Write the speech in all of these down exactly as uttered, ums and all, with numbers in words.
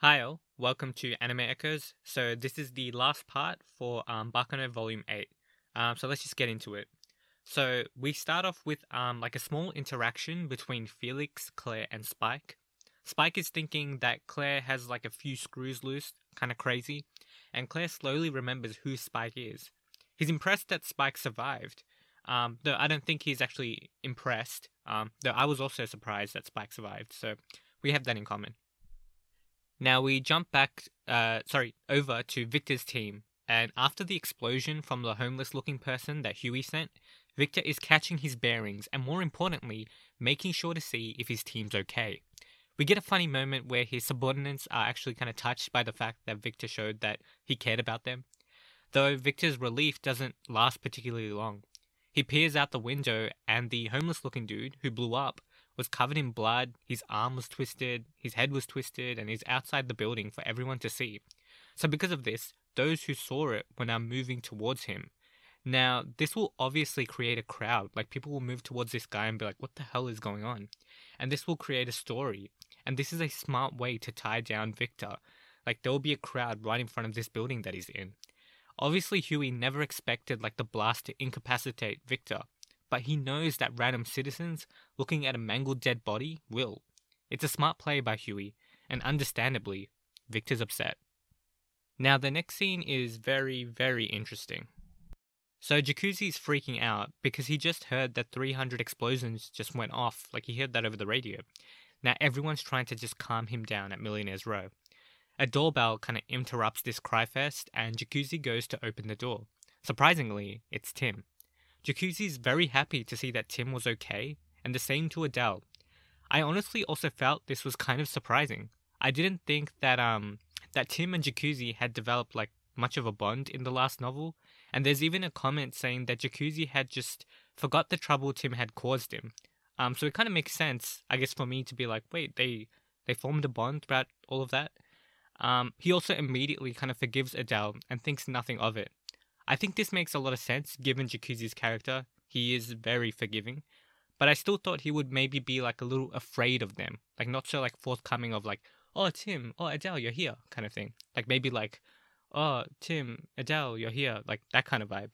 Hi all, welcome to Anime Echoes. So this is the last part for um, Baccano Volume eight. Um, so let's just get into it. So we start off with um, like a small interaction between Felix, Claire and Spike. Spike is thinking that Claire has like a few screws loose, kind of crazy, and Claire slowly remembers who Spike is. He's impressed that Spike survived, um, though I don't think he's actually impressed, um, though I was also surprised that Spike survived, so we have that in common. Now we jump back, uh, sorry, over to Victor's team, and after the explosion from the homeless-looking person that Huey sent, Victor is catching his bearings, and more importantly, making sure to see if his team's okay. We get a funny moment where his subordinates are actually kind of touched by the fact that Victor showed that he cared about them, though Victor's relief doesn't last particularly long. He peers out the window, and the homeless-looking dude, who blew up, was covered in blood, his arm was twisted, his head was twisted, and he's outside the building for everyone to see. So because of this, those who saw it were now moving towards him. Now, this will obviously create a crowd, like people will move towards this guy and be like, what the hell is going on? And this will create a story, and this is a smart way to tie down Victor. Like, there will be a crowd right in front of this building that he's in. Obviously, Huey never expected, like, the blast to incapacitate Victor, but he knows that random citizens looking at a mangled dead body will. It's a smart play by Huey, and understandably, Victor's upset. Now the next scene is very, very interesting. So Jacuzzi's freaking out because he just heard that three hundred explosions just went off, like he heard that over the radio. Now everyone's trying to just calm him down at Millionaire's Row. A doorbell kind of interrupts this cryfest, and Jacuzzi goes to open the door. Surprisingly, it's Tim. Jacuzzi's very happy to see that Tim was okay, and the same to Adele. I honestly also felt this was kind of surprising. I didn't think that um that Tim and Jacuzzi had developed like much of a bond in the last novel, and there's even a comment saying that Jacuzzi had just forgot the trouble Tim had caused him. Um, so it kind of makes sense, I guess, for me to be like, wait, they they formed a bond throughout all of that. Um, he also immediately kind of forgives Adele and thinks nothing of it. I think this makes a lot of sense given Jacuzzi's character. He is very forgiving, but I still thought he would maybe be like a little afraid of them, like not so like forthcoming of like, oh Tim, oh Adele, you're here kind of thing. Like maybe like, oh Tim, Adele, you're here, like that kind of vibe.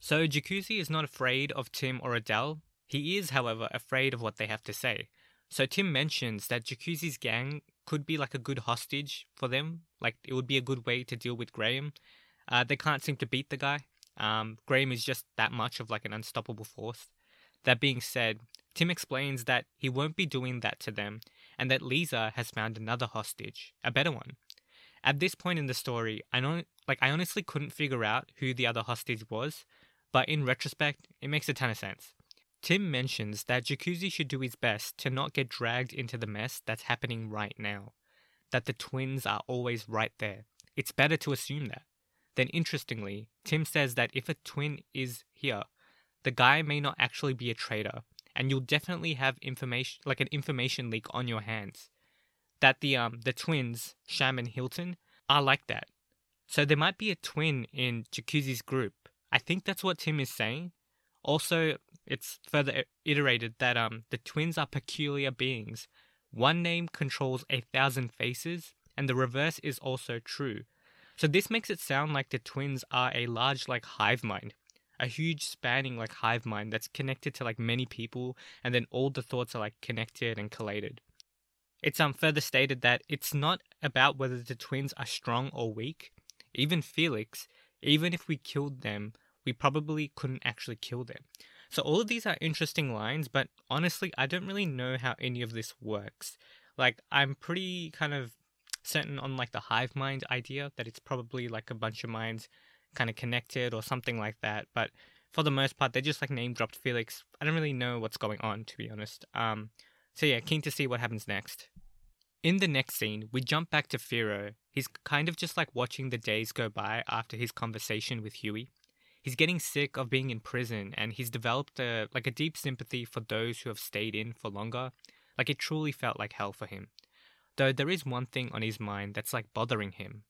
So Jacuzzi is not afraid of Tim or Adele. He is, however, afraid of what they have to say. So Tim mentions that Jacuzzi's gang could be like a good hostage for them. Like it would be a good way to deal with Graham. Uh, they can't seem to beat the guy. Um, Graham is just that much of like an unstoppable force. That being said, Tim explains that he won't be doing that to them and that Lisa has found another hostage, a better one. At this point in the story, I don't, like I honestly couldn't figure out who the other hostage was, but in retrospect, it makes a ton of sense. Tim mentions that Jacuzzi should do his best to not get dragged into the mess that's happening right now, that the twins are always right there. It's better to assume that. Then interestingly, Tim says that if a twin is here, the guy may not actually be a traitor, and you'll definitely have information, like an information leak on your hands. That the um the twins, Sham and Hilton, are like that. So there might be a twin in Jacuzzi's group. I think that's what Tim is saying. Also, it's further iterated that um the twins are peculiar beings. One name controls a thousand faces, and the reverse is also true. So this makes it sound like the twins are a large like hive mind, a huge spanning like hive mind that's connected to like many people, and then all the thoughts are like connected and collated. It's um further stated that it's not about whether the twins are strong or weak. Even Felix, even if we killed them, we probably couldn't actually kill them. So all of these are interesting lines, but honestly, I don't really know how any of this works. Like I'm pretty kind of certain on like the hive mind idea, that it's probably like a bunch of minds kind of connected or something like that, but for the most part they just like name dropped Felix. I don't really know what's going on, to be honest. Um so yeah, keen to see what happens next. In the next scene, we jump back to Firo. He's kind of just like watching the days go by after his conversation with Huey. He's getting sick of being in prison, and he's developed a like a deep sympathy for those who have stayed in for longer. Like it truly felt like hell for him. Though there is one thing on his mind that's like bothering him.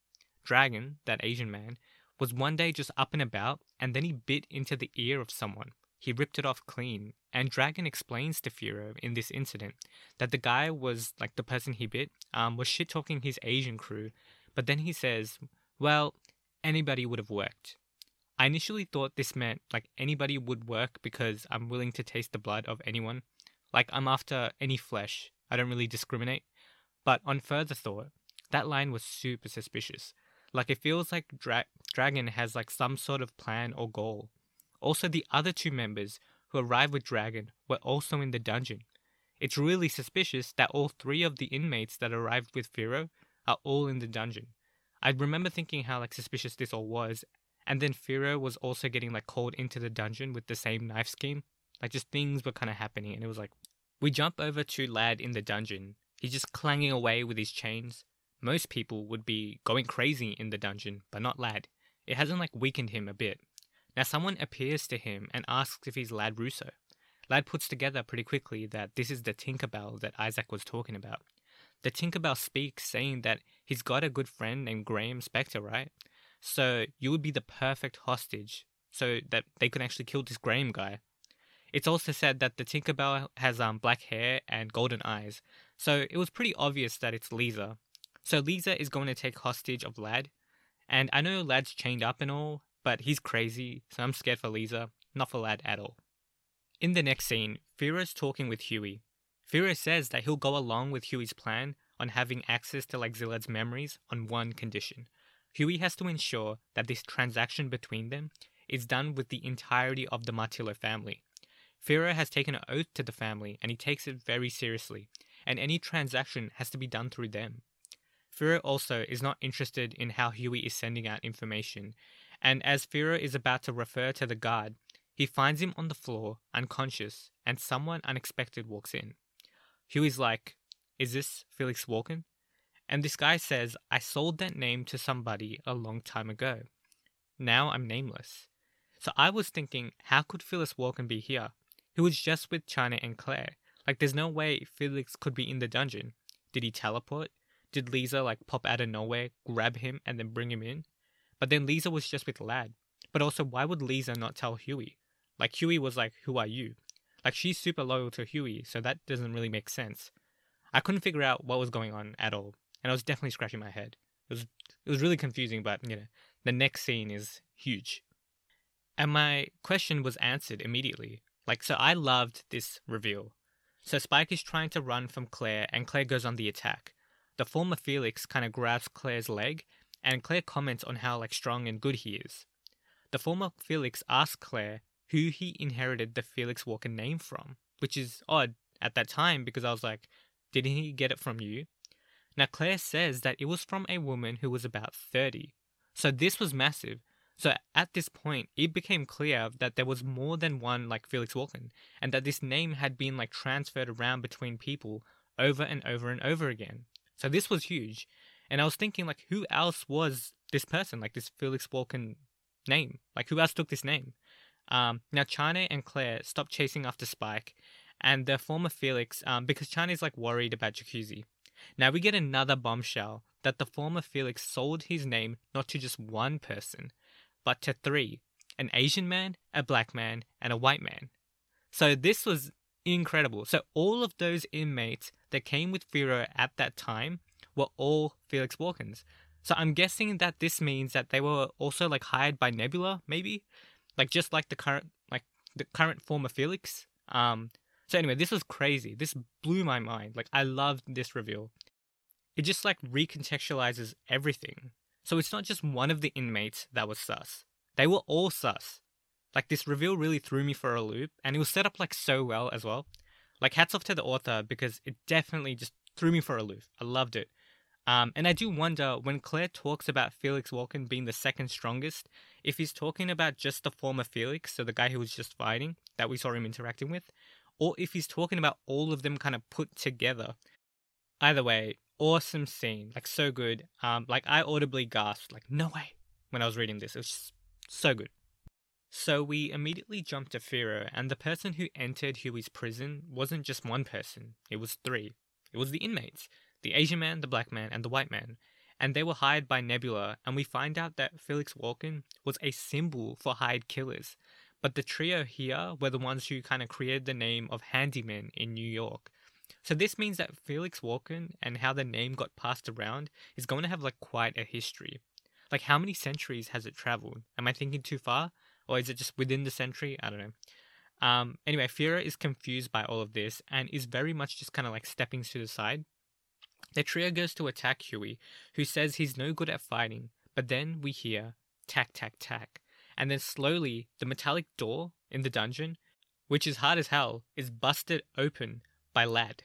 Dragon, that Asian man, was one day just up and about, and then he bit into the ear of someone. He ripped it off clean, and Dragon explains to Firo in this incident that the guy was, like the person he bit, um, was shit-talking his Asian crew, but then he says, well, anybody would have worked. I initially thought this meant, like, anybody would work because I'm willing to taste the blood of anyone. Like, I'm after any flesh. I don't really discriminate. But on further thought, that line was super suspicious. Like, it feels like Dra- Dragon has, like, some sort of plan or goal. Also, the other two members who arrived with Dragon were also in the dungeon. It's really suspicious that all three of the inmates that arrived with Firo are all in the dungeon. I remember thinking how, like, suspicious this all was. And then Firo was also getting, like, called into the dungeon with the same knife scheme. Like, just things were kind of happening, and it was like... We jump over to Ladd in the dungeon. He's just clanging away with his chains. Most people would be going crazy in the dungeon, but not Ladd. It hasn't, like, weakened him a bit. Now, someone appears to him and asks if he's Ladd Russo. Ladd puts together pretty quickly that this is the Tinkerbell that Isaac was talking about. The Tinkerbell speaks, saying that he's got a good friend named Graham Specter, right? So you would be the perfect hostage so that they can actually kill this Graham guy. It's also said that the Tinkerbell has um black hair and golden eyes, so it was pretty obvious that it's Lisa. So Lisa is going to take hostage of Ladd, and I know Ladd's chained up and all, but he's crazy, so I'm scared for Lisa, not for Ladd at all. In the next scene, Firo's talking with Huey. Firo says that he'll go along with Huey's plan on having access to, like, Zilad's memories on one condition. Huey has to ensure that this transaction between them is done with the entirety of the Martillo family. Firo has taken an oath to the family, and he takes it very seriously, and any transaction has to be done through them. Firo also is not interested in how Huey is sending out information, and as Firo is about to refer to the guard, he finds him on the floor, unconscious, and someone unexpected walks in. Huey's like, "Is this Felix Walken?" And this guy says, "I sold that name to somebody a long time ago. Now I'm nameless." So I was thinking, how could Felix Walken be here? He was just with China and Claire. Like, there's no way Felix could be in the dungeon. Did he teleport? Did Lisa, like, pop out of nowhere, grab him, and then bring him in? But then Lisa was just with Ladd. But also, why would Lisa not tell Huey? Like, Huey was like, "Who are you?" Like, she's super loyal to Huey, so that doesn't really make sense. I couldn't figure out what was going on at all. And I was definitely scratching my head. It was it was really confusing, but, you know, the next scene is huge. And my question was answered immediately. Like, so I loved this reveal. So Spike is trying to run from Claire, and Claire goes on the attack. The former Felix kind of grabs Claire's leg, and Claire comments on how, like, strong and good he is. The former Felix asks Claire who he inherited the Felix Walken name from, which is odd at that time because I was like, didn't he get it from you? Now, Claire says that it was from a woman who was about thirty. So this was massive. So at this point, it became clear that there was more than one, like, Felix Walken, and that this name had been, like, transferred around between people over and over and over again. So this was huge. And I was thinking, like, who else was this person, like, this Felix Walken name? Like, who else took this name? Um, now, Chane and Claire stop chasing after Spike and their former Felix um, because Chane is, like, worried about Jacuzzi. Now we get another bombshell that the former Felix sold his name not to just one person, but to three. An Asian man, a black man, and a white man. So this was incredible. So all of those inmates that came with Firo at that time were all Felix Walkens. So I'm guessing that this means that they were also, like, hired by Nebula, maybe? Like, just like the current like the current former Felix. Um So anyway, this was crazy. This blew my mind. Like, I loved this reveal. It just, like, recontextualizes everything. So it's not just one of the inmates that was sus. They were all sus. Like, this reveal really threw me for a loop, and it was set up, like, so well as well. Like, hats off to the author, because it definitely just threw me for a loop. I loved it. Um, and I do wonder, when Claire talks about Felix Walken being the second strongest, if he's talking about just the former Felix, so the guy who was just fighting, that we saw him interacting with, or if he's talking about all of them kind of put together. Either way, awesome scene. Like, so good. Um, like, I audibly gasped, like, no way, when I was reading this. It was just so good. So we immediately jumped to Firo, and the person who entered Huey's prison wasn't just one person. It was three. It was the inmates. The Asian man, the black man, and the white man. And they were hired by Nebula, and we find out that Felix Walken was a symbol for hired killers. but the trio here were the ones who kind of created the name of handyman in New York. So this means that Felix Walken and how the name got passed around is going to have like quite a history. Like, how many centuries has it traveled? Am I thinking too far? Or is it just within the century? I don't know. Um, anyway, Firo is confused by all of this and is very much just kind of like stepping to the side. The trio goes to attack Huey, who says he's no good at fighting. But then we hear tack, tack, tack. And then slowly, the metallic door in the dungeon, which is hard as hell, is busted open by Ladd.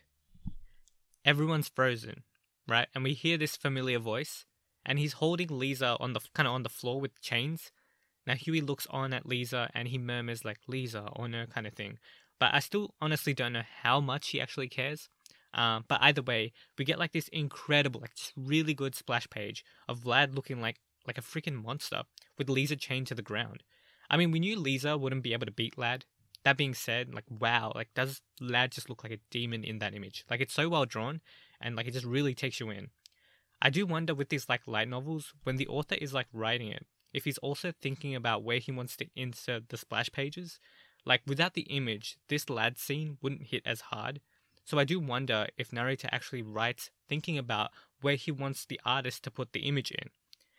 Everyone's frozen, right? And we hear this familiar voice, and he's holding Lisa on the kind of on the floor with chains. Now Huey looks on at Lisa and he murmurs like Lisa or no kind of thing. But I still honestly don't know how much he actually cares. Um, but either way, we get like this incredible, like just really good splash page of Ladd looking like like a freaking monster with Lisa chained to the ground. I mean, we knew Lisa wouldn't be able to beat Ladd. That being said, like, wow, like, does Ladd just look like a demon in that image? Like, it's so well drawn and like it just really takes you in. I do wonder with these like light novels, when the author is like writing it, if he's also thinking about where he wants to insert the splash pages. Like, without the image, this Ladd scene wouldn't hit as hard. So I do wonder if narrator actually writes thinking about where he wants the artist to put the image in.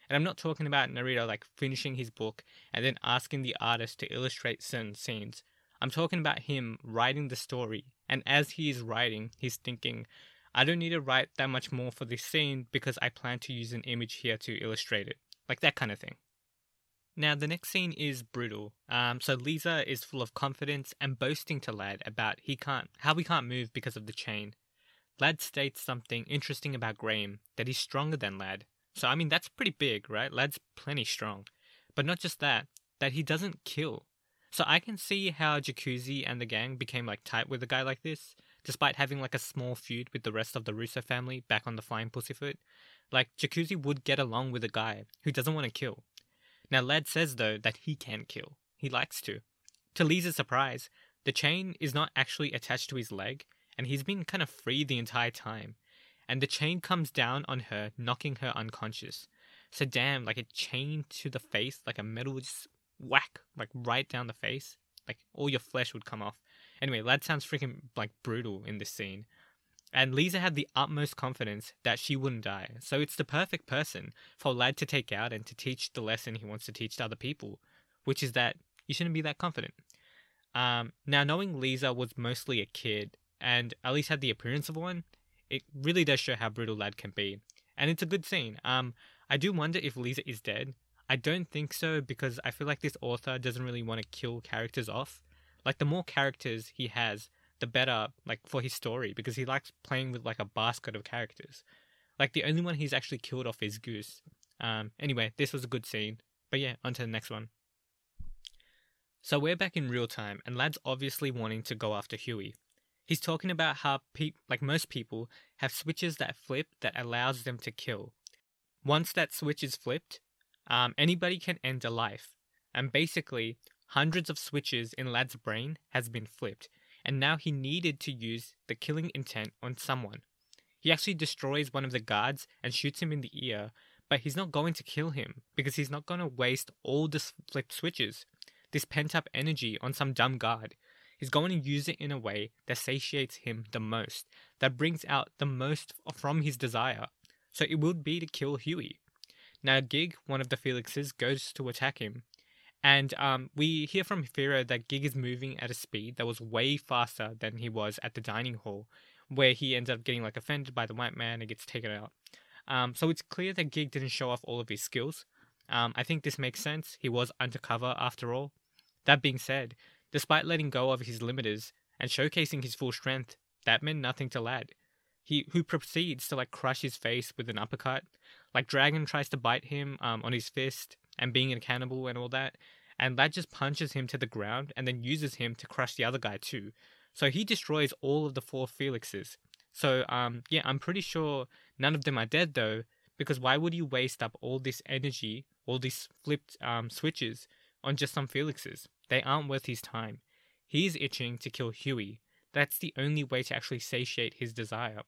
And I'm not talking about narrator like finishing his book and then asking the artist to illustrate certain scenes. I'm talking about him writing the story, and as he is writing, he's thinking, I don't need to write that much more for this scene because I plan to use an image here to illustrate it. Like, that kind of thing. Now, the next scene is brutal. Um, so Lisa is full of confidence and boasting to Ladd about he can't, how he can't move because of the chain. Ladd states something interesting about Graham, that he's stronger than Ladd. So, I mean, that's pretty big, right? Ladd's plenty strong. But not just that, that he doesn't kill. So I can see how Jacuzzi and the gang became like tight with a guy like this, despite having like a small feud with the rest of the Russo family back on the Flying Pussyfoot. Like, Jacuzzi would get along with a guy who doesn't want to kill. Now, Ladd says, though, that he can kill. He likes to. To Lisa's surprise, the chain is not actually attached to his leg, and he's been kind of free the entire time. And the chain comes down on her, knocking her unconscious. So damn, like a chain to the face, like a metal just whack, like right down the face. Like, all your flesh would come off. Anyway, Ladd sounds freaking, like, brutal in this scene. And Lisa had the utmost confidence that she wouldn't die. So it's the perfect person for Ladd to take out and to teach the lesson he wants to teach to other people, which is that you shouldn't be that confident. Um, now, knowing Lisa was mostly a kid and at least had the appearance of one, it really does show how brutal Ladd can be. And it's a good scene. Um, I do wonder if Lisa is dead. I don't think so, because I feel like this author doesn't really want to kill characters off. Like, the more characters he has, the better, like, for his story, because he likes playing with like a basket of characters. Like, the only one he's actually killed off is Goose. Um, anyway, this was a good scene, but yeah, on to the next one. So we're back in real time, and Ladd's obviously wanting to go after Huey. He's talking about how pe- like most people have switches that flip that allows them to kill. Once that switch is flipped, um, anybody can end a life, and basically hundreds of switches in Ladd's brain has been flipped. And now he needed to use the killing intent on someone. He actually destroys one of the guards and shoots him in the ear, but he's not going to kill him because he's not going to waste all the flipped switches, this pent-up energy on some dumb guard. He's going to use it in a way that satiates him the most, that brings out the most from his desire. So it would be to kill Huey. Now Gig, one of the Felixes, goes to attack him. And um, we hear from Firo that Gig is moving at a speed that was way faster than he was at the dining hall, where he ends up getting like offended by the white man and gets taken out. Um, so it's clear that Gig didn't show off all of his skills. Um, I think this makes sense. He was undercover after all. That being said, despite letting go of his limiters and showcasing his full strength, that meant nothing to Ladd. He who proceeds to like crush his face with an uppercut. Like, Dragon tries to bite him um, on his fist, and being a cannibal and all that, and Ladd just punches him to the ground and then uses him to crush the other guy too. So he destroys all of the four Felixes. So um, yeah, I'm pretty sure none of them are dead though, because why would you waste up all this energy, all these flipped um, switches on just some Felixes? They aren't worth his time. He's itching to kill Huey. That's the only way to actually satiate his desire.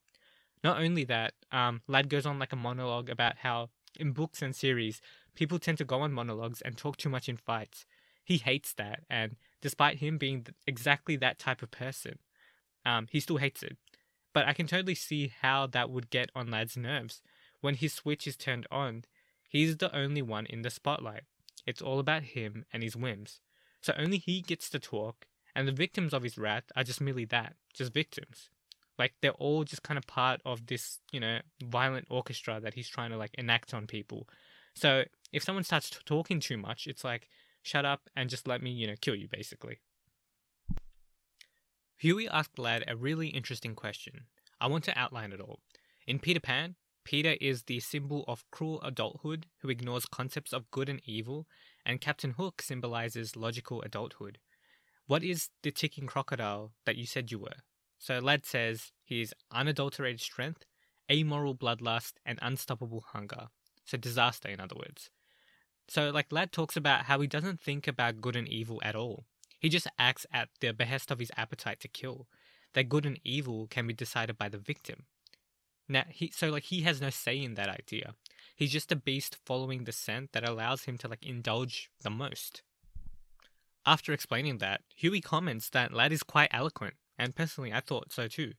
Not only that, um, Ladd goes on like a monologue about how in books and series, people tend to go on monologues and talk too much in fights. he hates that. And despite him being exactly that type of person, um, he still hates it. But I can totally see how that would get on Ladd's nerves. When his switch is turned on, he's the only one in the spotlight. It's all about him and his whims. So only he gets to talk, and the victims of his wrath are just merely that, just victims. Like, they're all just kind of part of this, you know, violent orchestra that he's trying to, like, enact on people. So if someone starts t- talking too much, it's like, shut up and just let me, you know, kill you, basically. Huey asked Ladd a really interesting question. I want to outline it all. In Peter Pan, Peter is the symbol of cruel adulthood who ignores concepts of good and evil, and Captain Hook symbolizes logical adulthood. What is the ticking crocodile that you said you were? So Ladd says he is unadulterated strength, amoral bloodlust, and unstoppable hunger. So disaster, in other words. So, like, Ladd talks about how he doesn't think about good and evil at all. He just acts at the behest of his appetite to kill. That good and evil can be decided by the victim. Now, he, so, like, he has no say in that idea. He's just a beast following the scent that allows him to, like, indulge the most. After explaining that, Huey comments that Ladd is quite eloquent, and personally, I thought so too.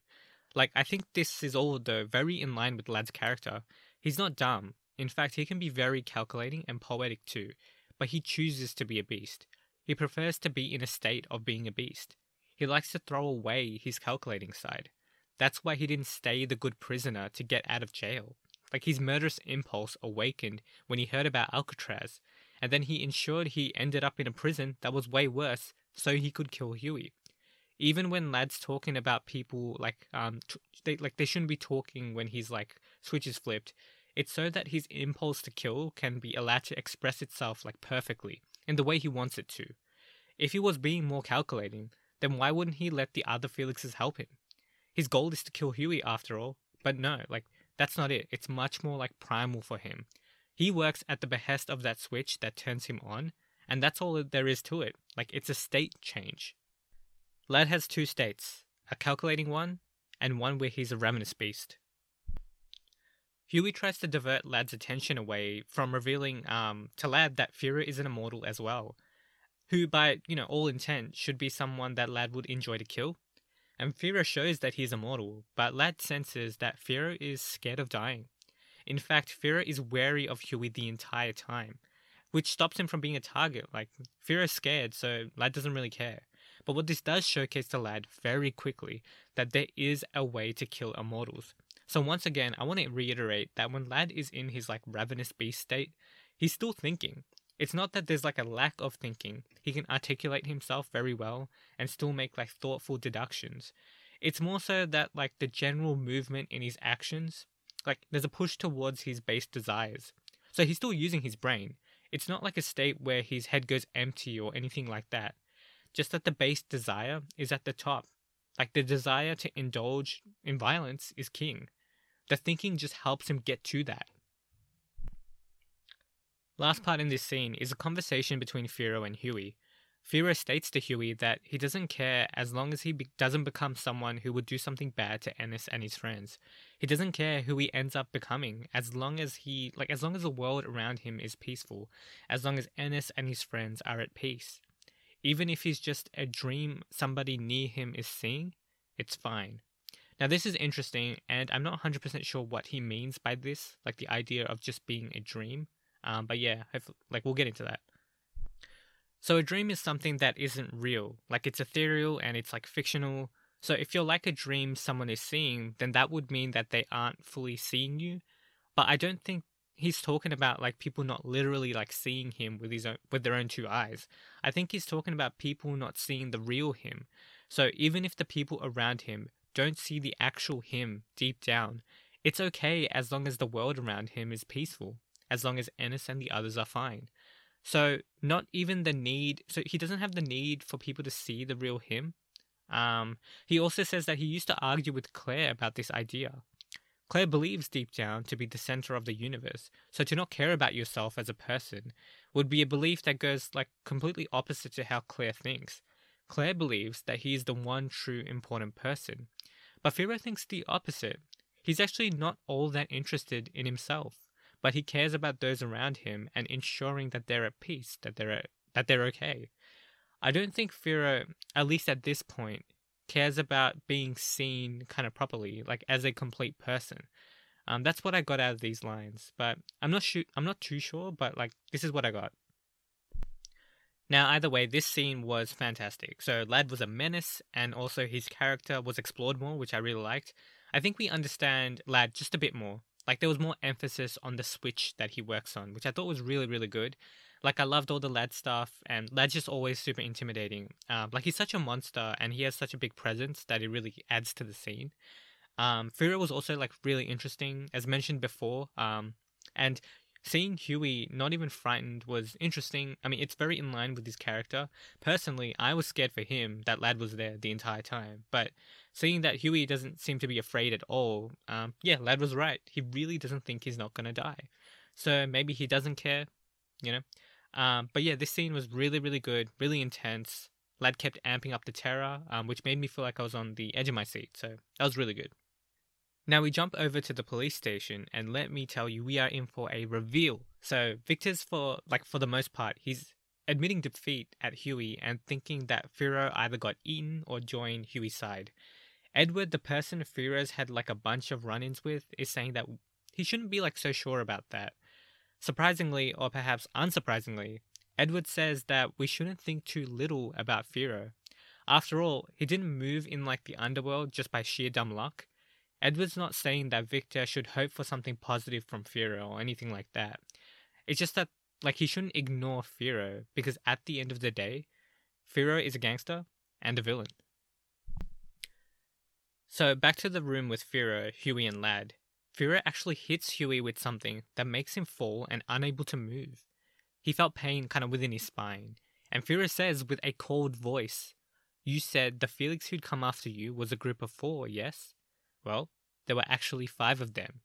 Like, I think this is all, though, very in line with Ladd's character. He's not dumb. In fact, he can be very calculating and poetic too, but he chooses to be a beast. He prefers to be in a state of being a beast. He likes to throw away his calculating side. That's why he didn't stay the good prisoner to get out of jail. Like, his murderous impulse awakened when he heard about Alcatraz, and then he ensured he ended up in a prison that was way worse so he could kill Huey. Even when Ladd's talking about people, like, um, t- they, like they shouldn't be talking when he's, like, switch is flipped, it's so that his impulse to kill can be allowed to express itself, like, perfectly, in the way he wants it to. If he was being more calculating, then why wouldn't he let the other Felixes help him? His goal is to kill Huey after all, but no, like, that's not it. It's much more, like, primal for him. He works at the behest of that switch that turns him on, and that's all there is to it. Like, it's a state change. Ladd has two states, a calculating one, and one where he's a ravenous beast. Huey tries to divert Ladd's attention away from revealing um, to Ladd that Firo is an immortal as well, who by, you know, all intent should be someone that Ladd would enjoy to kill. And Firo shows that he's immortal, but Ladd senses that Firo is scared of dying. In fact, Firo is wary of Huey the entire time, which stops him from being a target. Like, Firo's scared, so Ladd doesn't really care. But what this does showcase to Ladd very quickly, that there is a way to kill immortals. So once again, I want to reiterate that when Ladd is in his, like, ravenous beast state, he's still thinking. It's not that there's, like, a lack of thinking. He can articulate himself very well and still make, like, thoughtful deductions. It's more so that, like, the general movement in his actions, like, there's a push towards his base desires. So he's still using his brain. It's not like a state where his head goes empty or anything like that. Just that the base desire is at the top. Like, the desire to indulge in violence is king. The thinking just helps him get to that. Last part in this scene is a conversation between Firo and Huey. Firo states to Huey that he doesn't care as long as he be- doesn't become someone who would do something bad to Ennis and his friends. He doesn't care who he ends up becoming as long as he, like, as long as the world around him is peaceful, as long as Ennis and his friends are at peace. Even if he's just a dream somebody near him is seeing, it's fine. Now, this is interesting, and I'm not one hundred percent sure what he means by this, like the idea of just being a dream. Um, but yeah, like, we'll get into that. So a dream is something that isn't real. Like, it's ethereal and it's, like, fictional. So if you're like a dream someone is seeing, then that would mean that they aren't fully seeing you. But I don't think he's talking about, like, people not literally, like, seeing him with his own, with their own two eyes. I think he's talking about people not seeing the real him. So even if the people around him don't see the actual him deep down, it's okay as long as the world around him is peaceful, as long as Ennis and the others are fine. So not even the need, so he doesn't have the need for people to see the real him. Um, he also says that he used to argue with Claire about this idea. Claire believes deep down to be the center of the universe, so to not care about yourself as a person would be a belief that goes, like, completely opposite to how Claire thinks. Claire believes that he is the one true important person, but Firo thinks the opposite. He's actually not all that interested in himself, but he cares about those around him and ensuring that they're at peace, that they're at that they're okay. I don't think Firo, at least at this point, cares about being seen kind of properly, like as a complete person. Um, that's what I got out of these lines, but I'm not sure. I'm not too sure, but like this is what I got. Now, either way, this scene was fantastic. So Ladd was a menace, and also his character was explored more, which I really liked. I think we understand Ladd just a bit more. Like, there was more emphasis on the switch that he works on, which I thought was really, really good. Like, I loved all the Ladd stuff, and Ladd's just always super intimidating. Um, like, he's such a monster, and he has such a big presence that it really adds to the scene. Um, Firo was also, like, really interesting, as mentioned before. Um, and... Seeing Huey not even frightened was interesting. I mean, it's very in line with his character. Personally, I was scared for him that Ladd was there the entire time. But seeing that Huey doesn't seem to be afraid at all, um, yeah, Ladd was right. He really doesn't think he's not going to die. So maybe he doesn't care, you know. Um, but yeah, this scene was really, really good, really intense. Ladd kept amping up the terror, um, which made me feel like I was on the edge of my seat. So that was really good. Now we jump over to the police station, and let me tell you, we are in for a reveal. So Victor's for, like, for the most part, he's admitting defeat at Huey and thinking that Firo either got eaten or joined Huey's side. Edward, the person Firo's had like a bunch of run-ins with, is saying that he shouldn't be like so sure about that. Surprisingly, or perhaps unsurprisingly, Edward says that we shouldn't think too little about Firo. After all, he didn't move in like the underworld just by sheer dumb luck. Edward's not saying that Victor should hope for something positive from Firo or anything like that. It's just that, like, he shouldn't ignore Firo, because at the end of the day, Firo is a gangster and a villain. So back to the room with Firo, Huey and Ladd. Firo actually hits Huey with something that makes him fall and unable to move. He felt pain kind of within his spine. And Firo says with a cold voice, "You said the Felix who'd come after you was a group of four, yes? Well, there were actually five of them."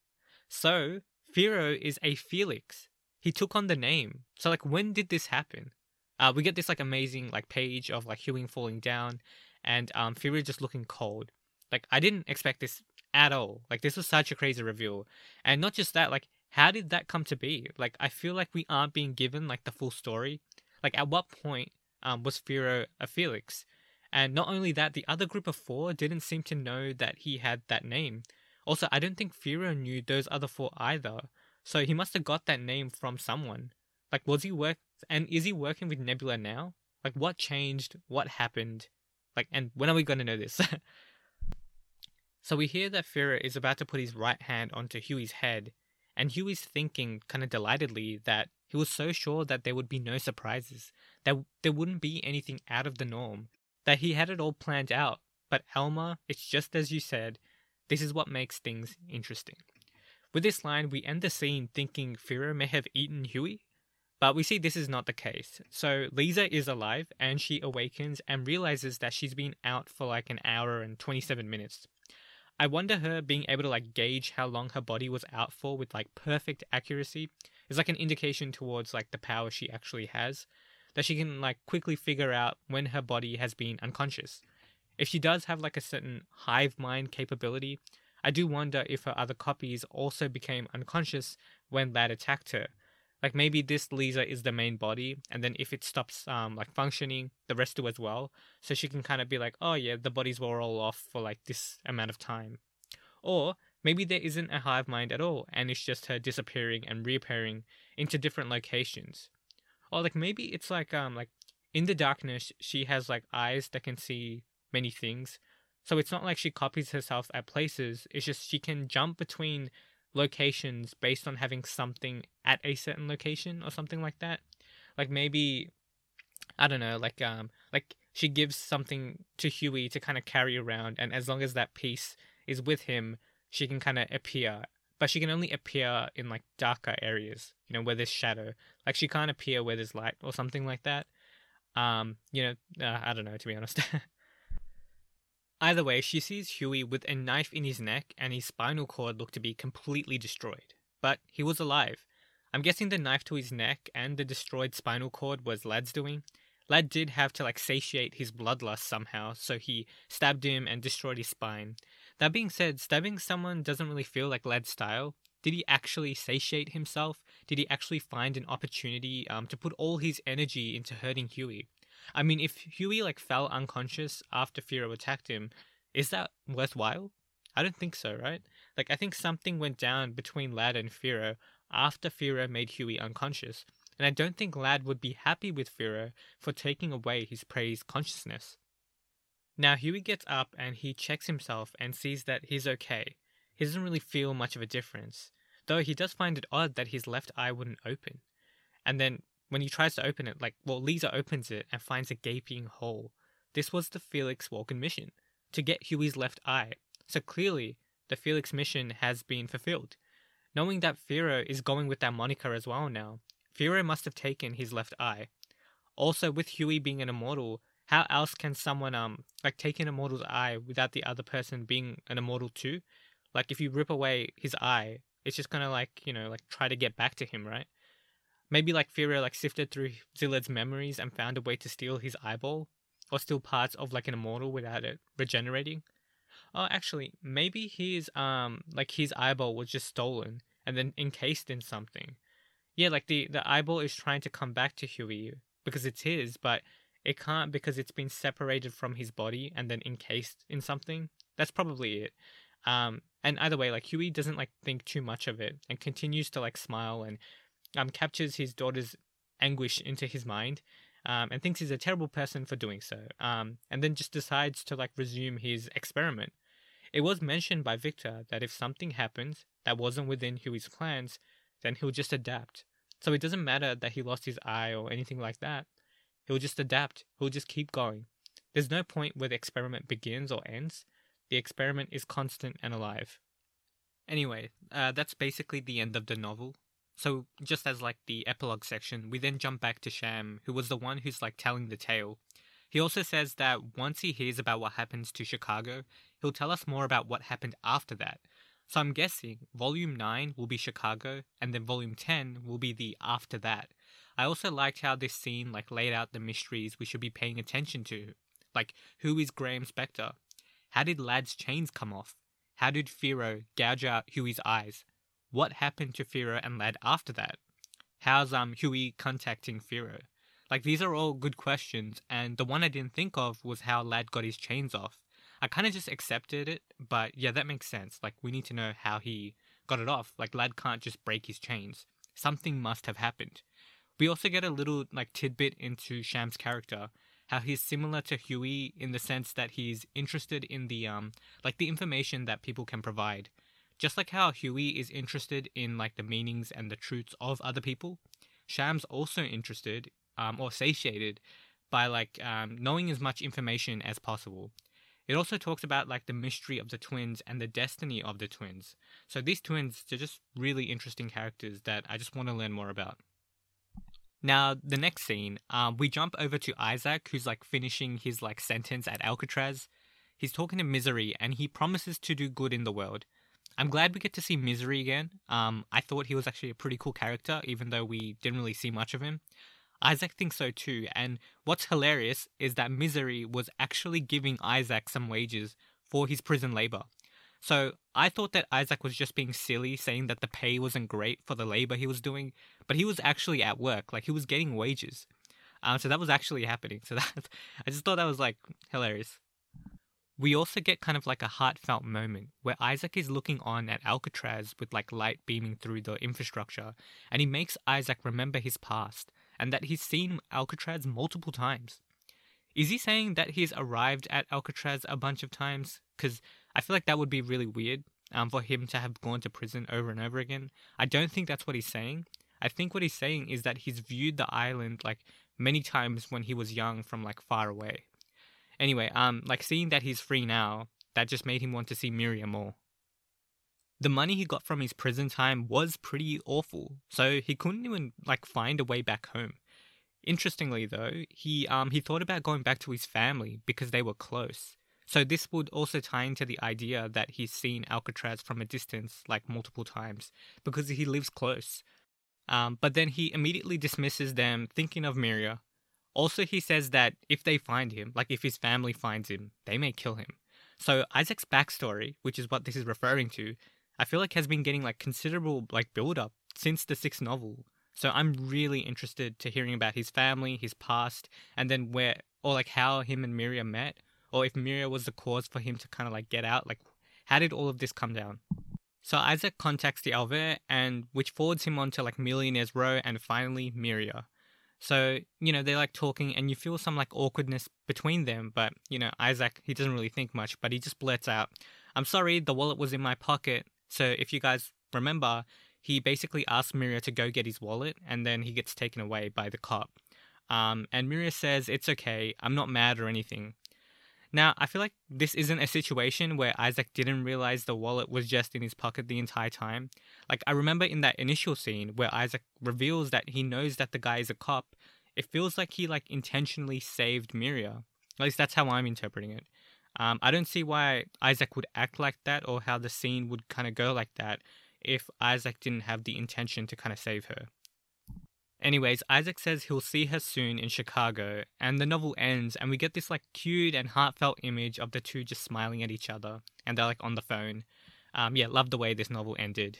So, Firo is a Felix. He took on the name. So, like, when did this happen? Uh, we get this, like, amazing, like, page of, like, Huey falling down and um, Firo just looking cold. Like, I didn't expect this at all. Like, this was such a crazy reveal. And not just that, like, how did that come to be? Like, I feel like we aren't being given, like, the full story. Like, at what point um, was Firo a Felix? And not only that, the other group of four didn't seem to know that he had that name. Also, I don't think Firo knew those other four either. So he must have got that name from someone. Like, was he work? And is he working with Nebula now? Like, what changed? What happened? Like, and when are we going to know this? So we hear that Firo is about to put his right hand onto Huey's head. And Huey's thinking, kind of delightedly, that he was so sure that there would be no surprises. That there wouldn't be anything out of the norm. That he had it all planned out, but Elmer, it's just as you said, this is what makes things interesting. With this line, we end the scene thinking Firo may have eaten Huey, but we see this is not the case. So Lisa is alive, and she awakens and realizes that she's been out for like an hour and twenty-seven minutes. I wonder her being able to like gauge how long her body was out for with like perfect accuracy is like an indication towards like the power she actually has. That she can like quickly figure out when her body has been unconscious. If she does have like a certain hive mind capability, I do wonder if her other copies also became unconscious when Ladd attacked her. Like maybe this Lisa is the main body, and then if it stops um like functioning, the rest do as well. So she can kind of be like, oh yeah, the bodies were all off for like this amount of time. Or maybe there isn't a hive mind at all, and it's just her disappearing and reappearing into different locations. Or, like, maybe it's, like, um, like in the darkness, she has, like, eyes that can see many things. So it's not like she copies herself at places. It's just she can jump between locations based on having something at a certain location or something like that. Like, maybe, I don't know, like, um, like she gives something to Huey to kind of carry around. And as long as that piece is with him, she can kind of appear. But she can only appear in, like, darker areas, you know, where there's shadow. Like, she can't appear where there's light or something like that. Um, you know, uh, I don't know, to be honest. Either way, she sees Huey with a knife in his neck and his spinal cord looked to be completely destroyed. But he was alive. I'm guessing the knife to his neck and the destroyed spinal cord was Ladd's doing. Ladd did have to, like, satiate his bloodlust somehow, so he stabbed him and destroyed his spine. That being said, stabbing someone doesn't really feel like Ladd's style. Did he actually satiate himself? Did he actually find an opportunity um, to put all his energy into hurting Huey? I mean, if Huey like fell unconscious after Firo attacked him, is that worthwhile? I don't think so, right? Like, I think something went down between Ladd and Firo after Firo made Huey unconscious, and I don't think Ladd would be happy with Firo for taking away his prey's consciousness. Now, Huey gets up and he checks himself and sees that he's okay. He doesn't really feel much of a difference, though he does find it odd that his left eye wouldn't open. And then when he tries to open it, like, well, Lisa opens it and finds a gaping hole. This was the Felix Walken mission, to get Huey's left eye. So clearly, the Felix mission has been fulfilled. Knowing that Firo is going with that moniker as well now, Firo must have taken his left eye. Also, with Huey being an immortal, how else can someone, um, like, take an immortal's eye without the other person being an immortal too? Like, if you rip away his eye, it's just gonna, like, you know, like, try to get back to him, right? Maybe, like, Firo, like, sifted through Zillard's memories and found a way to steal his eyeball, or steal parts of, like, an immortal without it regenerating. Oh, actually, maybe his, um, like, his eyeball was just stolen and then encased in something. Yeah, like, the, the eyeball is trying to come back to Huey because it's his, but it can't because it's been separated from his body and then encased in something. That's probably it. Um, and either way, like, Huey doesn't, like, think too much of it and continues to, like, smile and um captures his daughter's anguish into his mind um, and thinks he's a terrible person for doing so, um, and then just decides to, like, resume his experiment. It was mentioned by Victor that if something happens that wasn't within Huey's plans, then he'll just adapt. So it doesn't matter that he lost his eye or anything like that. He'll just adapt. He'll just keep going. There's no point where the experiment begins or ends. The experiment is constant and alive. Anyway, uh, that's basically the end of the novel. So just as like the epilogue section, we then jump back to Sham, who was the one who's like telling the tale. He also says that once he hears about what happens to Chicago, he'll tell us more about what happened after that. So I'm guessing Volume nine will be Chicago, and then Volume ten will be the after that. I also liked how this scene like laid out the mysteries we should be paying attention to. Like, who is Graham Specter? How did Ladd's chains come off? How did Firo gouge out Huey's eyes? What happened to Firo and Ladd after that? How's um Huey contacting Firo? Like, these are all good questions, and the one I didn't think of was how Ladd got his chains off. I kind of just accepted it, but yeah, that makes sense. Like, we need to know how he got it off. Like, Ladd can't just break his chains. Something must have happened. We also get a little, like, tidbit into Sham's character, how he's similar to Huey in the sense that he's interested in the, um, like, the information that people can provide. Just like how Huey is interested in, like, the meanings and the truths of other people, Sham's also interested, um, or satiated by, like, um, knowing as much information as possible. It also talks about, like, the mystery of the twins and the destiny of the twins. So these twins, they're just really interesting characters that I just want to learn more about. Now, the next scene, um, we jump over to Isaac, who's, like, finishing his, like, sentence at Alcatraz. He's talking to Misery, and he promises to do good in the world. I'm glad we get to see Misery again. Um, I thought he was actually a pretty cool character, even though we didn't really see much of him. Isaac thinks so too, and what's hilarious is that Misery was actually giving Isaac some wages for his prison labor. So I thought that Isaac was just being silly, saying that the pay wasn't great for the labor he was doing, but he was actually at work, like he was getting wages. Um, so that was actually happening. So that I just thought that was like hilarious. We also get kind of like a heartfelt moment where Isaac is looking on at Alcatraz with like light beaming through the infrastructure, and he makes Isaac remember his past and that he's seen Alcatraz multiple times. Is he saying that he's arrived at Alcatraz a bunch of times? Because I feel like that would be really weird um, for him to have gone to prison over and over again. I don't think that's what he's saying. I think what he's saying is that he's viewed the island like many times when he was young from like far away. Anyway, um, like seeing that he's free now, that just made him want to see Miria more. The money he got from his prison time was pretty awful, so he couldn't even like find a way back home. Interestingly though, he um he thought about going back to his family because they were close. So this would also tie into the idea that he's seen Alcatraz from a distance, like multiple times, because he lives close. Um, but then he immediately dismisses them, thinking of Miria. Also, he says that if they find him, like if his family finds him, they may kill him. So Isaac's backstory, which is what this is referring to, I feel like has been getting like considerable like build up since the sixth novel. So I'm really interested to hearing about his family, his past, and then where, or like how him and Miria met, or if Miria was the cause for him to kind of like get out. Like, how did all of this come down? So Isaac contacts the Alveare, and which forwards him on to like Millionaire's Row and finally Miria. So, you know, they're like talking and you feel some like awkwardness between them. But, you know, Isaac, he doesn't really think much, but he just blurts out, "I'm sorry, the wallet was in my pocket." So if you guys remember, he basically asks Miria to go get his wallet and then he gets taken away by the cop. Um, and Miria says, "It's okay, I'm not mad or anything." Now, I feel like this isn't a situation where Isaac didn't realize the wallet was just in his pocket the entire time. Like, I remember in that initial scene where Isaac reveals that he knows that the guy is a cop, it feels like he, like, intentionally saved Miria. At least that's how I'm interpreting it. Um, I don't see why Isaac would act like that or how the scene would kind of go like that if Isaac didn't have the intention to kind of save her. Anyways, Isaac says he'll see her soon in Chicago, and the novel ends, and we get this like cute and heartfelt image of the two just smiling at each other, and they're like on the phone. Um, yeah, love the way this novel ended.